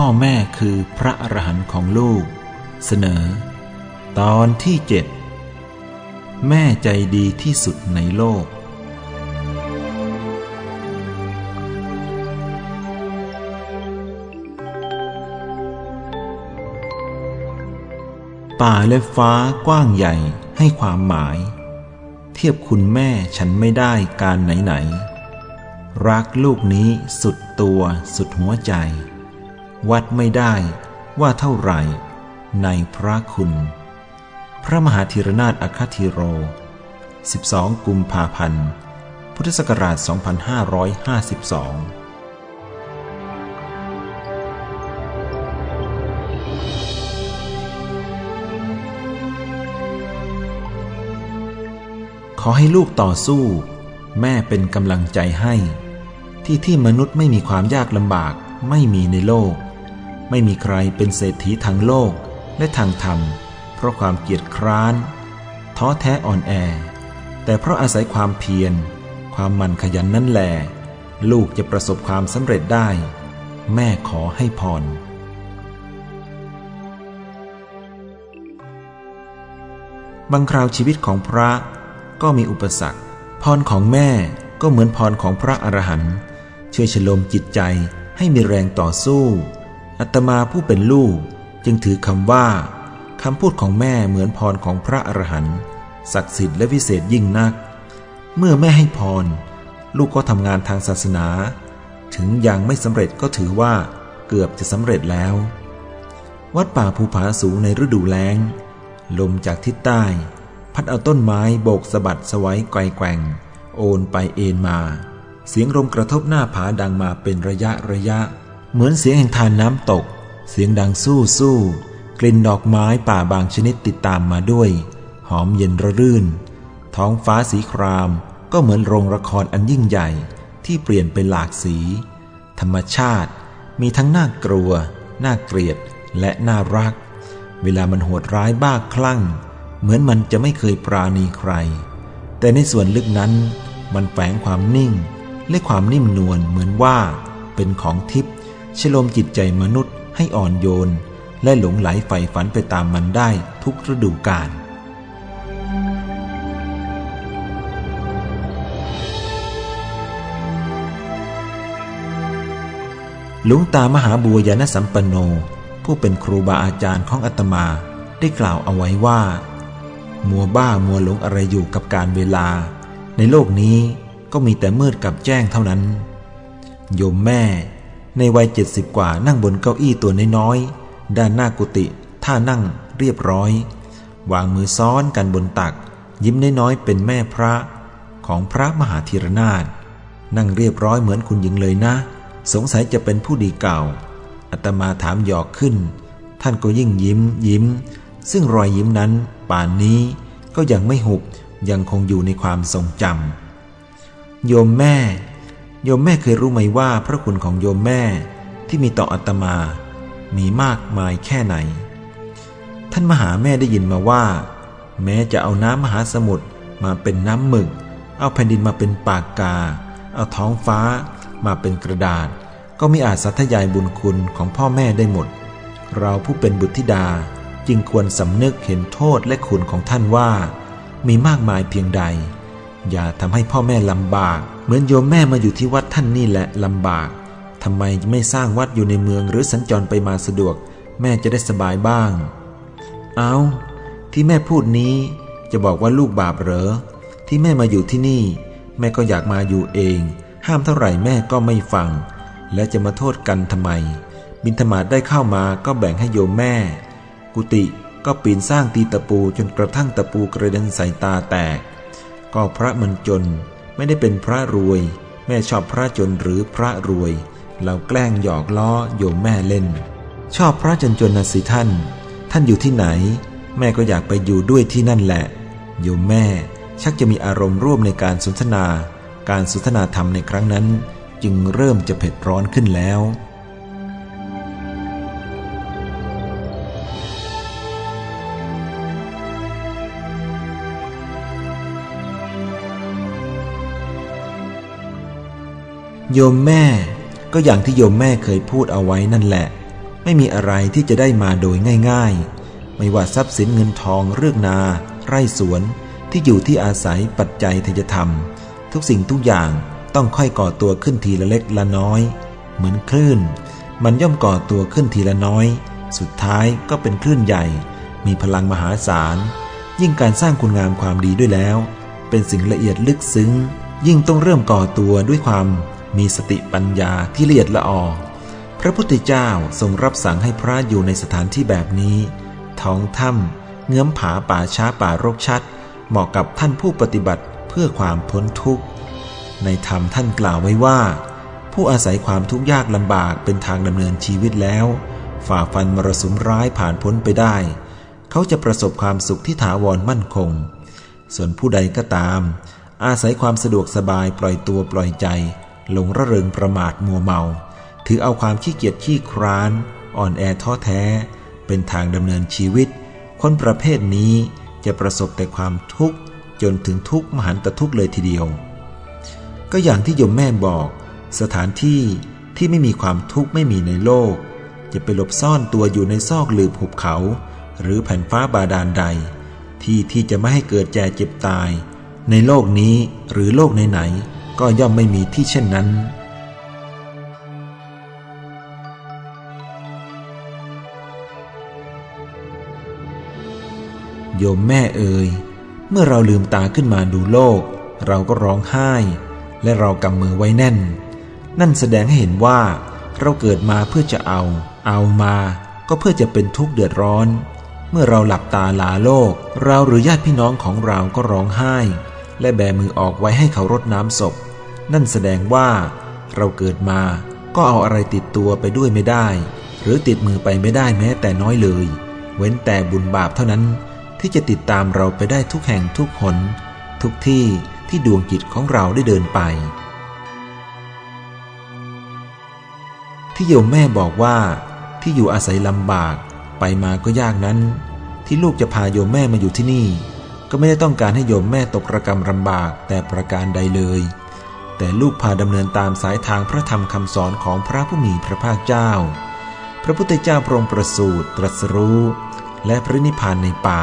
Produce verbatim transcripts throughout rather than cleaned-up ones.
พ่อแม่คือพระอรหันต์ของลูกเสนอตอนที่เจ็ดแม่ใจดีที่สุดในโลกป่าและฟ้ากว้างใหญ่ให้ความหมายเทียบคุณแม่ฉันไม่ได้การไหนๆรักลูกนี้สุดตัวสุดหัวใจวัดไม่ได้ว่าเท่าไหร่ในพระคุณพระมหาธีรนาถอัคคธีโรสิบสองกุมภาพันธ์พุทธศักราชสองพันห้าร้อยห้าสิบสองขอให้ลูกต่อสู้แม่เป็นกำลังใจให้ที่ที่มนุษย์ไม่มีความยากลำบากไม่มีในโลกไม่มีใครเป็นเศรษฐีทางโลกและทางธรรมเพราะความเกียจคร้านท้อแท้อ่อนแอแต่เพราะอาศัยความเพียรความหมั่นขยันนั่นแหละลูกจะประสบความสำเร็จได้แม่ขอให้พรบางคราวชีวิตของพระก็มีอุปสรรคพรของแม่ก็เหมือนพรของพระอรหันต์ช่วยชโลมจิตใจให้มีแรงต่อสู้อาตมาผู้เป็นลูกจึงถือคำว่าคำพูดของแม่เหมือนพรของพระอรหันต์ศักดิ์สิทธิ์และวิเศษยิ่งนักเมื่อแม่ให้พรลูกก็ทำงานทางศาสนาถึงยังไม่สำเร็จก็ถือว่าเกือบจะสำเร็จแล้ววัดป่าภูผาสูงในฤดูแล้งลมจากทิศใต้พัดเอาต้นไม้โบกสะบัดสวัยไกวแกว่งโอนไปเอ็นมาเสียงลมกระทบหน้าผาดังมาเป็นระยะระยะเหมือนเสียงแห่งทานน้ำตกเสียงดังสู้สู้กลิ่นดอกไม้ป่าบางชนิดติดตามมาด้วยหอมเย็นระรื่นท้องฟ้าสีครามก็เหมือนโรงละครอันยิ่งใหญ่ที่เปลี่ยนเป็นหลากสีธรรมชาติมีทั้งน่ากลัวน่าเกลียดและน่ารักเวลามันโหดร้ายบ้าคลั่งเหมือนมันจะไม่เคยปราณีใครแต่ในส่วนลึกนั้นมันแฝงความนิ่งและความนิ่มนวลเหมือนว่าเป็นของทิพย์ชโลมจิตใจมนุษย์ให้อ่อนโยนและหลงไหลใฝ่ฝันไปตามมันได้ทุกฤดูกาลหลวงตามหาบัวยานสัมปันโนผู้เป็นครูบาอาจารย์ของอาตมาได้กล่าวเอาไว้ว่ามัวบ้ามัวหลงอะไรอยู่กับการเวลาในโลกนี้ก็มีแต่มืดกับแจ้งเท่านั้นโยมแม่ในวัยเจ็ดสิบกว่านั่งบนเก้าอี้ตัวน้อยๆด้านหน้ากุฏิท่านั่งเรียบร้อยวางมือซ้อนกันบนตักยิ้มน้อยๆเป็นแม่พระของพระมหาธีรนาถนั่งเรียบร้อยเหมือนคุณหญิงเลยนะสงสัยจะเป็นผู้ดีเก่าอาตมาถามหยอกขึ้นท่านก็ยิ่งยิ้มยิ้มซึ่งรอยยิ้มนั้นป่านนี้ก็ยังไม่หุบยังคงอยู่ในความทรงจำโยมแม่โยมแม่เคยรู้ไหมว่าพระคุณของโยมแม่ที่มีต่ออาตมามีมากมายแค่ไหนท่านมหาแม่ได้ยินมาว่าแม้จะเอาน้ำมหาสมุทรมาเป็นน้ำหมึกเอาแผ่นดินมาเป็นปากกาเอาท้องฟ้ามาเป็นกระดาษก็มิอาจสาธยายบุญคุณของพ่อแม่ได้หมดเราผู้เป็นบุตรธิดาจึงควรสำนึกเห็นโทษและคุณของท่านว่ามีมากมายเพียงใดอย่าทำให้พ่อแม่ลำบากเหมือนโยมแม่มาอยู่ที่วัดท่านนี่แหละลำบากทำไมไม่สร้างวัดอยู่ในเมืองหรือสัญจรไปมาสะดวกแม่จะได้สบายบ้างเอาที่แม่พูดนี้จะบอกว่าลูกบาปเหรอที่แม่มาอยู่ที่นี่แม่ก็อยากมาอยู่เองห้ามเท่าไหร่แม่ก็ไม่ฟังและจะมาโทษกันทำไมบิณฑบาตได้เข้ามาก็แบ่งให้โยมแม่กุฏิก็ปีนสร้างตีตะปูจนกระทั่งตะปูกระเด็นใส่ตาแตกก็พระมันจนไม่ได้เป็นพระรวยแม่ชอบพระจนหรือพระรวยเราแกล้งหยอกล้อโยมแม่เล่นชอบพระจนจนนะสิท่านท่านอยู่ที่ไหนแม่ก็อยากไปอยู่ด้วยที่นั่นแหละโยมแม่ชักจะมีอารมณ์ร่วมในการสนทนาการสนทนาธรรมในครั้งนั้นจึงเริ่มจะเผ็ดร้อนขึ้นแล้วโยมแม่ก็อย่างที่โยมแม่เคยพูดเอาไว้นั่นแหละ ไม่มีอะไรที่จะได้มาโดยง่ายๆไม่ว่าทรัพย์สินเงินทองเรื่องนาไร่สวนที่อยู่ที่อาศัยปัจจัยทายธรรมทุกสิ่งทุกอย่างต้องค่อยก่อตัวขึ้นทีละเล็กละน้อยเหมือนคลื่นมันย่อมก่อตัวขึ้นทีละน้อยสุดท้ายก็เป็นคลื่นใหญ่มีพลังมหาศาลยิ่งการสร้างคุณงามความดีด้วยแล้วเป็นสิ่งละเอียดลึกซึ้งยิ่งต้องเริ่มก่อตัวด้วยความมีสติปัญญาที่ละเอียดละออพระพุทธเจ้าทรงรับสั่งให้พระอยู่ในสถานที่แบบนี้ท้องถ้ำเงื้อมผาป่าช้าป่ารกชัดเหมาะกับท่านผู้ปฏิบัติเพื่อความพ้นทุกข์ในธรรมท่านกล่าวไว้ว่าผู้อาศัยความทุกข์ยากลำบากเป็นทางดำเนินชีวิตแล้วฝ่าฟันมรสุมร้ายผ่านพ้นไปได้เขาจะประสบความสุขที่ถาวรมั่นคงส่วนผู้ใดก็ตามอาศัยความสะดวกสบายปล่อยตัวปล่อยใจหลงระเริงประมาทมัวเมาถือเอาความขี้เกียจขี้คร้านอ่อนแอท้อแท้เป็นทางดำเนินชีวิตคนประเภทนี้จะประสบแต่ความทุกข์จนถึงทุกข์มหันตทุกข์เลยทีเดียวก็อย่างที่โยมแม่บอกสถานที่ที่ไม่มีความทุกข์ไม่มีในโลกจะไปหลบซ่อนตัวอยู่ในซอกหลืบหุบเขาหรือแผ่นฟ้าบาดาลใดที่ที่จะไม่ให้เกิดแก่เจ็บตายในโลกนี้หรือโลกไหนๆก็ย่อมไม่มีที่เช่นนั้นโยมแม่เอ่ยเมื่อเราลืมตาขึ้นมาดูโลกเราก็ร้องไห้และเรากำมือไว้แน่นนั่นแสดงให้เห็นว่าเราเกิดมาเพื่อจะเอาเอามาก็เพื่อจะเป็นทุกข์เดือดร้อนเมื่อเราหลับตาลาโลกเราหรือญาติพี่น้องของเราก็ร้องไห้และแบมือออกไว้ให้เขารดน้ำศพนั่นแสดงว่าเราเกิดมาก็เอาอะไรติดตัวไปด้วยไม่ได้หรือติดมือไปไม่ได้แม้แต่น้อยเลยเว้นแต่บุญบาปเท่านั้นที่จะติดตามเราไปได้ทุกแห่งทุกหนทุกที่ที่ดวงจิตของเราได้เดินไปที่โยมแม่บอกว่าที่อยู่อาศัยลำบากไปมาก็ยากนั้นที่ลูกจะพาโยมแม่มาอยู่ที่นี่ก็ไม่ได้ต้องการให้โยมแม่ตกระกำลำบากแต่ประการใดเลยแต่ลูกพาดำเนินตามสายทางพระธรรมคำสอนของพระผู้มีพระภาคเจ้าพระพุทธเจ้าพระองค์ประสูติตรัสรู้และพระนิพพานในป่า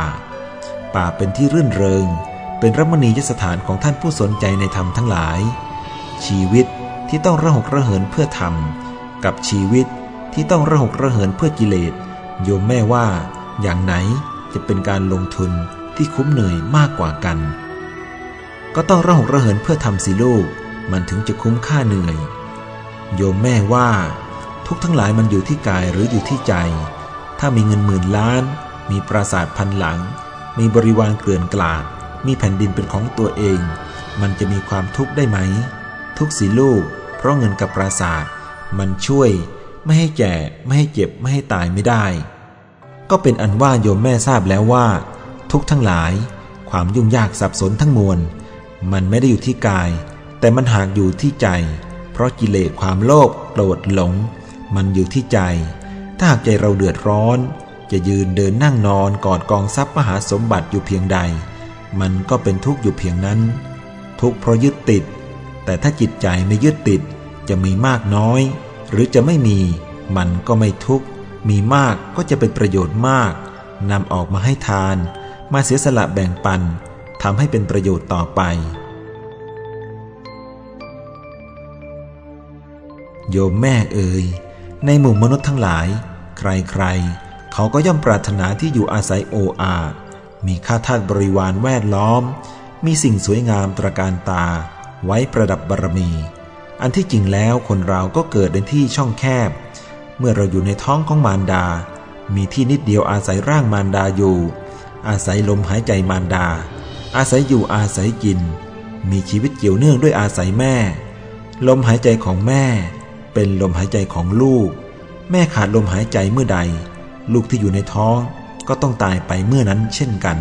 ป่าเป็นที่รื่นเริงเป็นรัมณียสถานของท่านผู้สนใจในธรรมทั้งหลายชีวิตที่ต้องระหกระเหินเพื่อธรรมกับชีวิตที่ต้องระหกระเหินเพื่อกิเลสโยมแม่ว่าอย่างไหนจะเป็นการลงทุนที่คุ้มเหนื่อยมากกว่ากันก็ต้องระหกระเหินเพื่อทำสิลูกมันถึงจะคุ้มค่าเหนื่อยโยมแม่ว่าทุกทั้งหลายมันอยู่ที่กายหรืออยู่ที่ใจถ้ามีเงินหมื่นล้านมีปราสาทพันหลังมีบริวารเกลื่อนกลาดมีแผ่นดินเป็นของตัวเองมันจะมีความทุกข์ได้ไหมทุกสิลูกเพราะเงินกับปราสาทมันช่วยไม่ให้แก่ไม่ให้เจ็บไม่ให้ตายไม่ได้ก็เป็นอันว่าโยมแม่ทราบแล้วว่าทุกทั้งหลายความยุ่งยากสับสนทั้งมวลมันไม่ได้อยู่ที่กายแต่มันหากอยู่ที่ใจเพราะกิเลสความโลภโกรธหลงมันอยู่ที่ใจถ้าหากใจเราเดือดร้อนจะยืนเดินนั่งนอนกอดกองทรัพย์มหาสมบัติอยู่เพียงใดมันก็เป็นทุกข์อยู่เพียงนั้นทุกข์เพราะยึดติดแต่ถ้าจิตใจไม่ยึดติดจะมีมากน้อยหรือจะไม่มีมันก็ไม่ทุกข์มีมากก็จะเป็นประโยชน์มากนำออกมาให้ทานมาเสียสละแบ่งปันทำให้เป็นประโยชน์ต่อไปโยมแม่เอ๋ยในหมู่มนุษย์ทั้งหลายใครๆเขาก็ย่อมปรารถนาที่อยู่อาศัยโออาทมีข้าทาสบริวารแวดล้อมมีสิ่งสวยงามตระการตาไว้ประดับบารมีอันที่จริงแล้วคนเราก็เกิดในที่ช่องแคบเมื่อเราอยู่ในท้องของมารดามีที่นิดเดียวอาศัยร่างมารดาอยู่อาศัยลมหายใจมารดาอาศัยอยู่อาศัยกินมีชีวิตเกี่ยวเนื่องด้วยอาศัยแม่ลมหายใจของแม่เป็นลมหายใจของลูกแม่ขาดลมหายใจเมื่อใดลูกที่อยู่ในท้องก็ต้องตายไปเมื่อนั้นเช่นกัน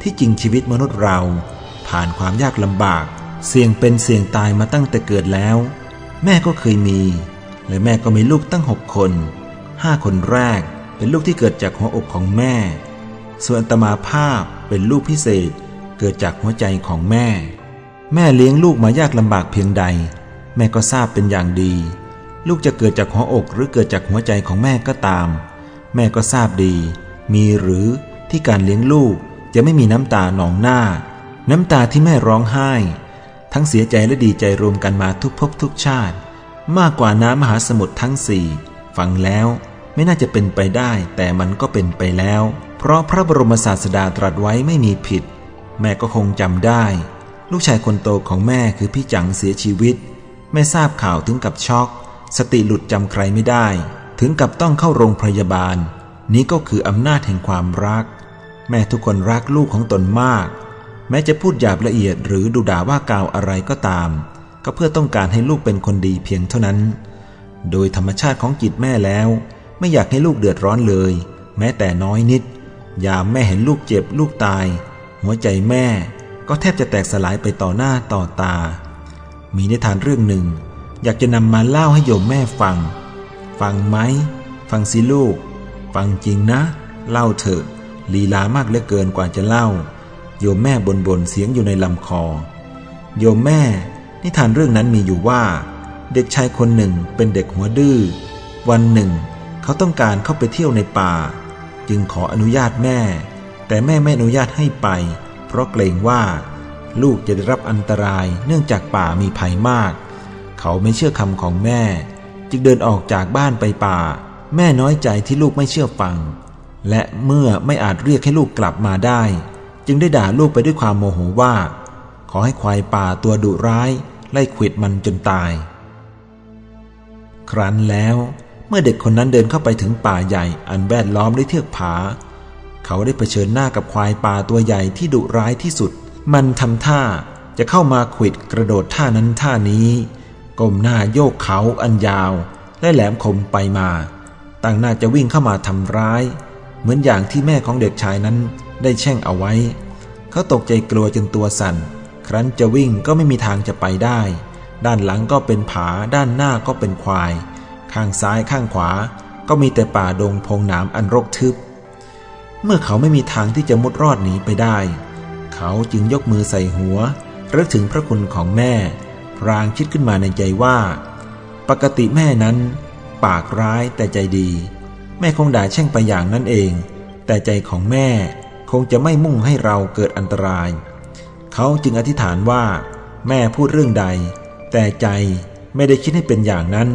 ที่จริงชีวิตมนุษย์เราผ่านความยากลำบากเสี่ยงเป็นเสี่ยงตายมาตั้งแต่เกิดแล้วแม่ก็เคยมีและแม่ก็มีลูกตั้งหกคนห้าคนแรกเป็นลูกที่เกิดจากหัวอกของแม่ส่วนอัตมาภาพเป็นลูกพิเศษเกิดจากหัวใจของแม่แม่เลี้ยงลูกมายากลำบากเพียงใดแม่ก็ทราบเป็นอย่างดี ลูกจะเกิดจากหัวอกหรือเกิดจากหัวใจของแม่ก็ตามแม่ก็ทราบดีมีหรือที่การเลี้ยงลูกจะไม่มีน้ำตาหนองหน้าน้ำตาที่แม่ร้องไห้ทั้งเสียใจและดีใจรวมกันมาทุกภพทุกชาติมากกว่าน้ำมหาสมุทรทั้งสี่ฟังแล้วไม่น่าจะเป็นไปได้แต่มันก็เป็นไปแล้วเพราะพระบรมศาสดาตรัสไว้ไม่มีผิดแม่ก็คงจำได้ลูกชายคนโตของแม่คือพี่จังเสียชีวิตแม่ทราบข่าวถึงกับช็อกสติหลุดจำใครไม่ได้ถึงกับต้องเข้าโรงพยาบาลนี้ก็คืออำนาจแห่งความรักแม่ทุกคนรักลูกของตนมากแม้จะพูดหยาบละเอียดหรือดุด่าว่ากล่าวอะไรก็ตามก็เพื่อต้องการให้ลูกเป็นคนดีเพียงเท่านั้นโดยธรรมชาติของจิตแม่แล้วไม่อยากให้ลูกเดือดร้อนเลยแม้แต่น้อยนิดยามแม่เห็นลูกเจ็บลูกตายหัวใจแม่ก็แทบจะแตกสลายไปต่อหน้าต่อตามีนิทานเรื่องหนึ่งอยากจะนำมาเล่าให้โยมแม่ฟังฟังไหมฟังสิลูกฟังจริงนะเล่าเถอะลีลามากเหลือเกินกว่าจะเล่าโยมแม่บ่นๆเสียงอยู่ในลำคอโยมแม่นิทานเรื่องนั้นมีอยู่ว่าเด็กชายคนหนึ่งเป็นเด็กหัวดื้อวันหนึ่งเขาต้องการเข้าไปเที่ยวในป่าจึงขออนุญาตแม่แต่แม่ไม่อนุญาตให้ไปเพราะเกรงว่าลูกจะได้รับอันตรายเนื่องจากป่ามีภัยมากเขาไม่เชื่อคำของแม่จึงเดินออกจากบ้านไปป่าแม่น้อยใจที่ลูกไม่เชื่อฟังและเมื่อไม่อาจเรียกให้ลูกกลับมาได้จึงได้ด่าลูกไปด้วยความโมโหว่าขอให้ควายป่าตัวดุร้ายไล่ขวิดมันจนตายครั้นแล้วเมื่อเด็กคนนั้นเดินเข้าไปถึงป่าใหญ่อันแวดล้อมด้วยเทือกผาเขาได้เผชิญหน้ากับควายป่าตัวใหญ่ที่ดุร้ายที่สุดมันทำท่าจะเข้ามาขวิดกระโดดท่านั้นท่านี้ก้มหน้าโยกเขาอันยาวและแหลมคมไปมาตั้งหน้าจะวิ่งเข้ามาทำร้ายเหมือนอย่างที่แม่ของเด็กชายนั้นได้แช่งเอาไว้เขาตกใจกลัวจนตัวสั่นครั้นจะวิ่งก็ไม่มีทางจะไปได้ด้านหลังก็เป็นผาด้านหน้าก็เป็นควายข้างซ้ายข้างขวาก็มีแต่ป่าดงพงหนามอันรกทึบเมื่อเขาไม่มีทางที่จะมุดรอดหนีไปได้เขาจึงยกมือใส่หัวระลึกถึงพระคุณของแม่พลางคิดขึ้นมาในใจว่าปกติแม่นั้นปากร้ายแต่ใจดีแม่คงด่าแช่งไปอย่างนั้นเองแต่ใจของแม่คงจะไม่มุ่งให้เราเกิดอันตรายเขาจึงอธิษฐานว่าแม่พูดเรื่องใดแต่ใจไม่ได้คิดให้เป็นอย่างนั้น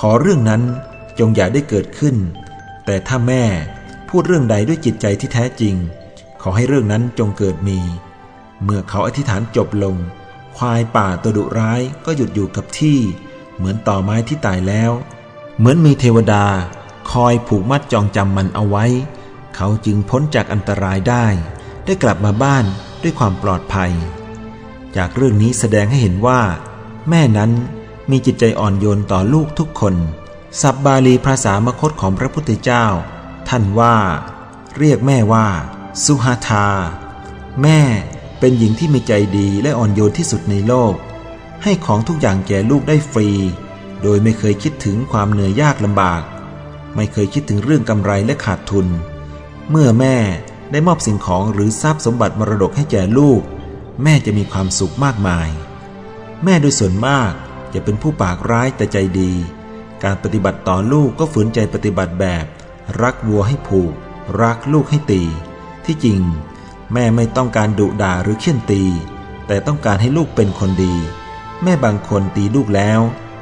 ขอเรื่องนั้นจงอย่าได้เกิดขึ้นแต่ถ้าแม่พูดเรื่องใดด้วยจิตใจที่แท้จริงขอให้เรื่องนั้นจงเกิดมีเมื่อเขาอธิษฐานจบลงควายป่าตัวดุร้ายก็หยุดอยู่กับที่เหมือนต่อไม้ที่ตายแล้วเหมือนมีเทวดาคอยผูกมัดจองจำมันเอาไว้เขาจึงพ้นจากอันตรายได้ได้กลับมาบ้านด้วยความปลอดภัยจากเรื่องนี้แสดงให้เห็นว่าแม่นั้นมีจิตใจอ่อนโยนต่อลูกทุกคนศัพท์บาลีภาษามคธของพระพุทธเจ้าท่านว่าเรียกแม่ว่าสุหทาแม่เป็นหญิงที่มีใจดีและอ่อนโยนที่สุดในโลกให้ของทุกอย่างแก่ลูกได้ฟรีโดยไม่เคยคิดถึงความเหนื่อยยากลำบากไม่เคยคิดถึงเรื่องกำไรและขาดทุนเมื่อแม่ได้มอบสิ่งของหรือทรัพย์สมบัติมรดกให้แก่ลูกแม่จะมีความสุขมากมายแม่โดยส่วนมากจะเป็นผู้ปากร้ายแต่ใจดีการปฏิบัติต่อลูกก็ฝืนใจปฏิบัติแบบรักวัวให้ผูกรักลูกให้ตีที่จริงแม่ไม่ต้องการดุด่าหรือเคี่ยนตีแต่ต้องการให้ลูกเป็นคนดีแม่บางคนตีลูกแล้ว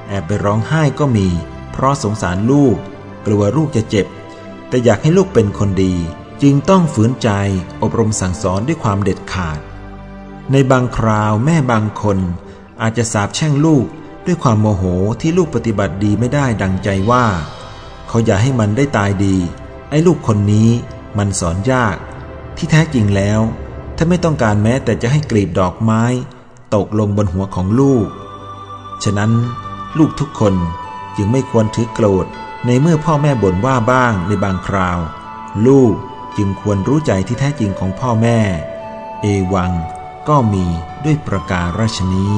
แอบไปร้องไห้ก็มีเพราะสงสารลูกกลัวลูกจะเจ็บแต่อยากให้ลูกเป็นคนดีจึงต้องฝืนใจอบรมสั่งสอนด้วยความเด็ดขาดในบางคราวแม่บางคนอาจจะสาปแช่งลูกด้วยความโมโหที่ลูกปฏิบัติดีไม่ได้ดังใจว่าเขาอย่าให้มันได้ตายดีไอ้ลูกคนนี้มันสอนยากที่แท้จริงแล้วถ้าไม่ต้องการแม้แต่จะให้กลีบดอกไม้ตกลงบนหัวของลูกฉะนั้นลูกทุกคนจึงไม่ควรถือโกรธในเมื่อพ่อแม่บ่นว่าบ้างในบางคราวลูกจึงควรรู้ใจที่แท้จริงของพ่อแม่เอวังก็มีด้วยประการฉะนี้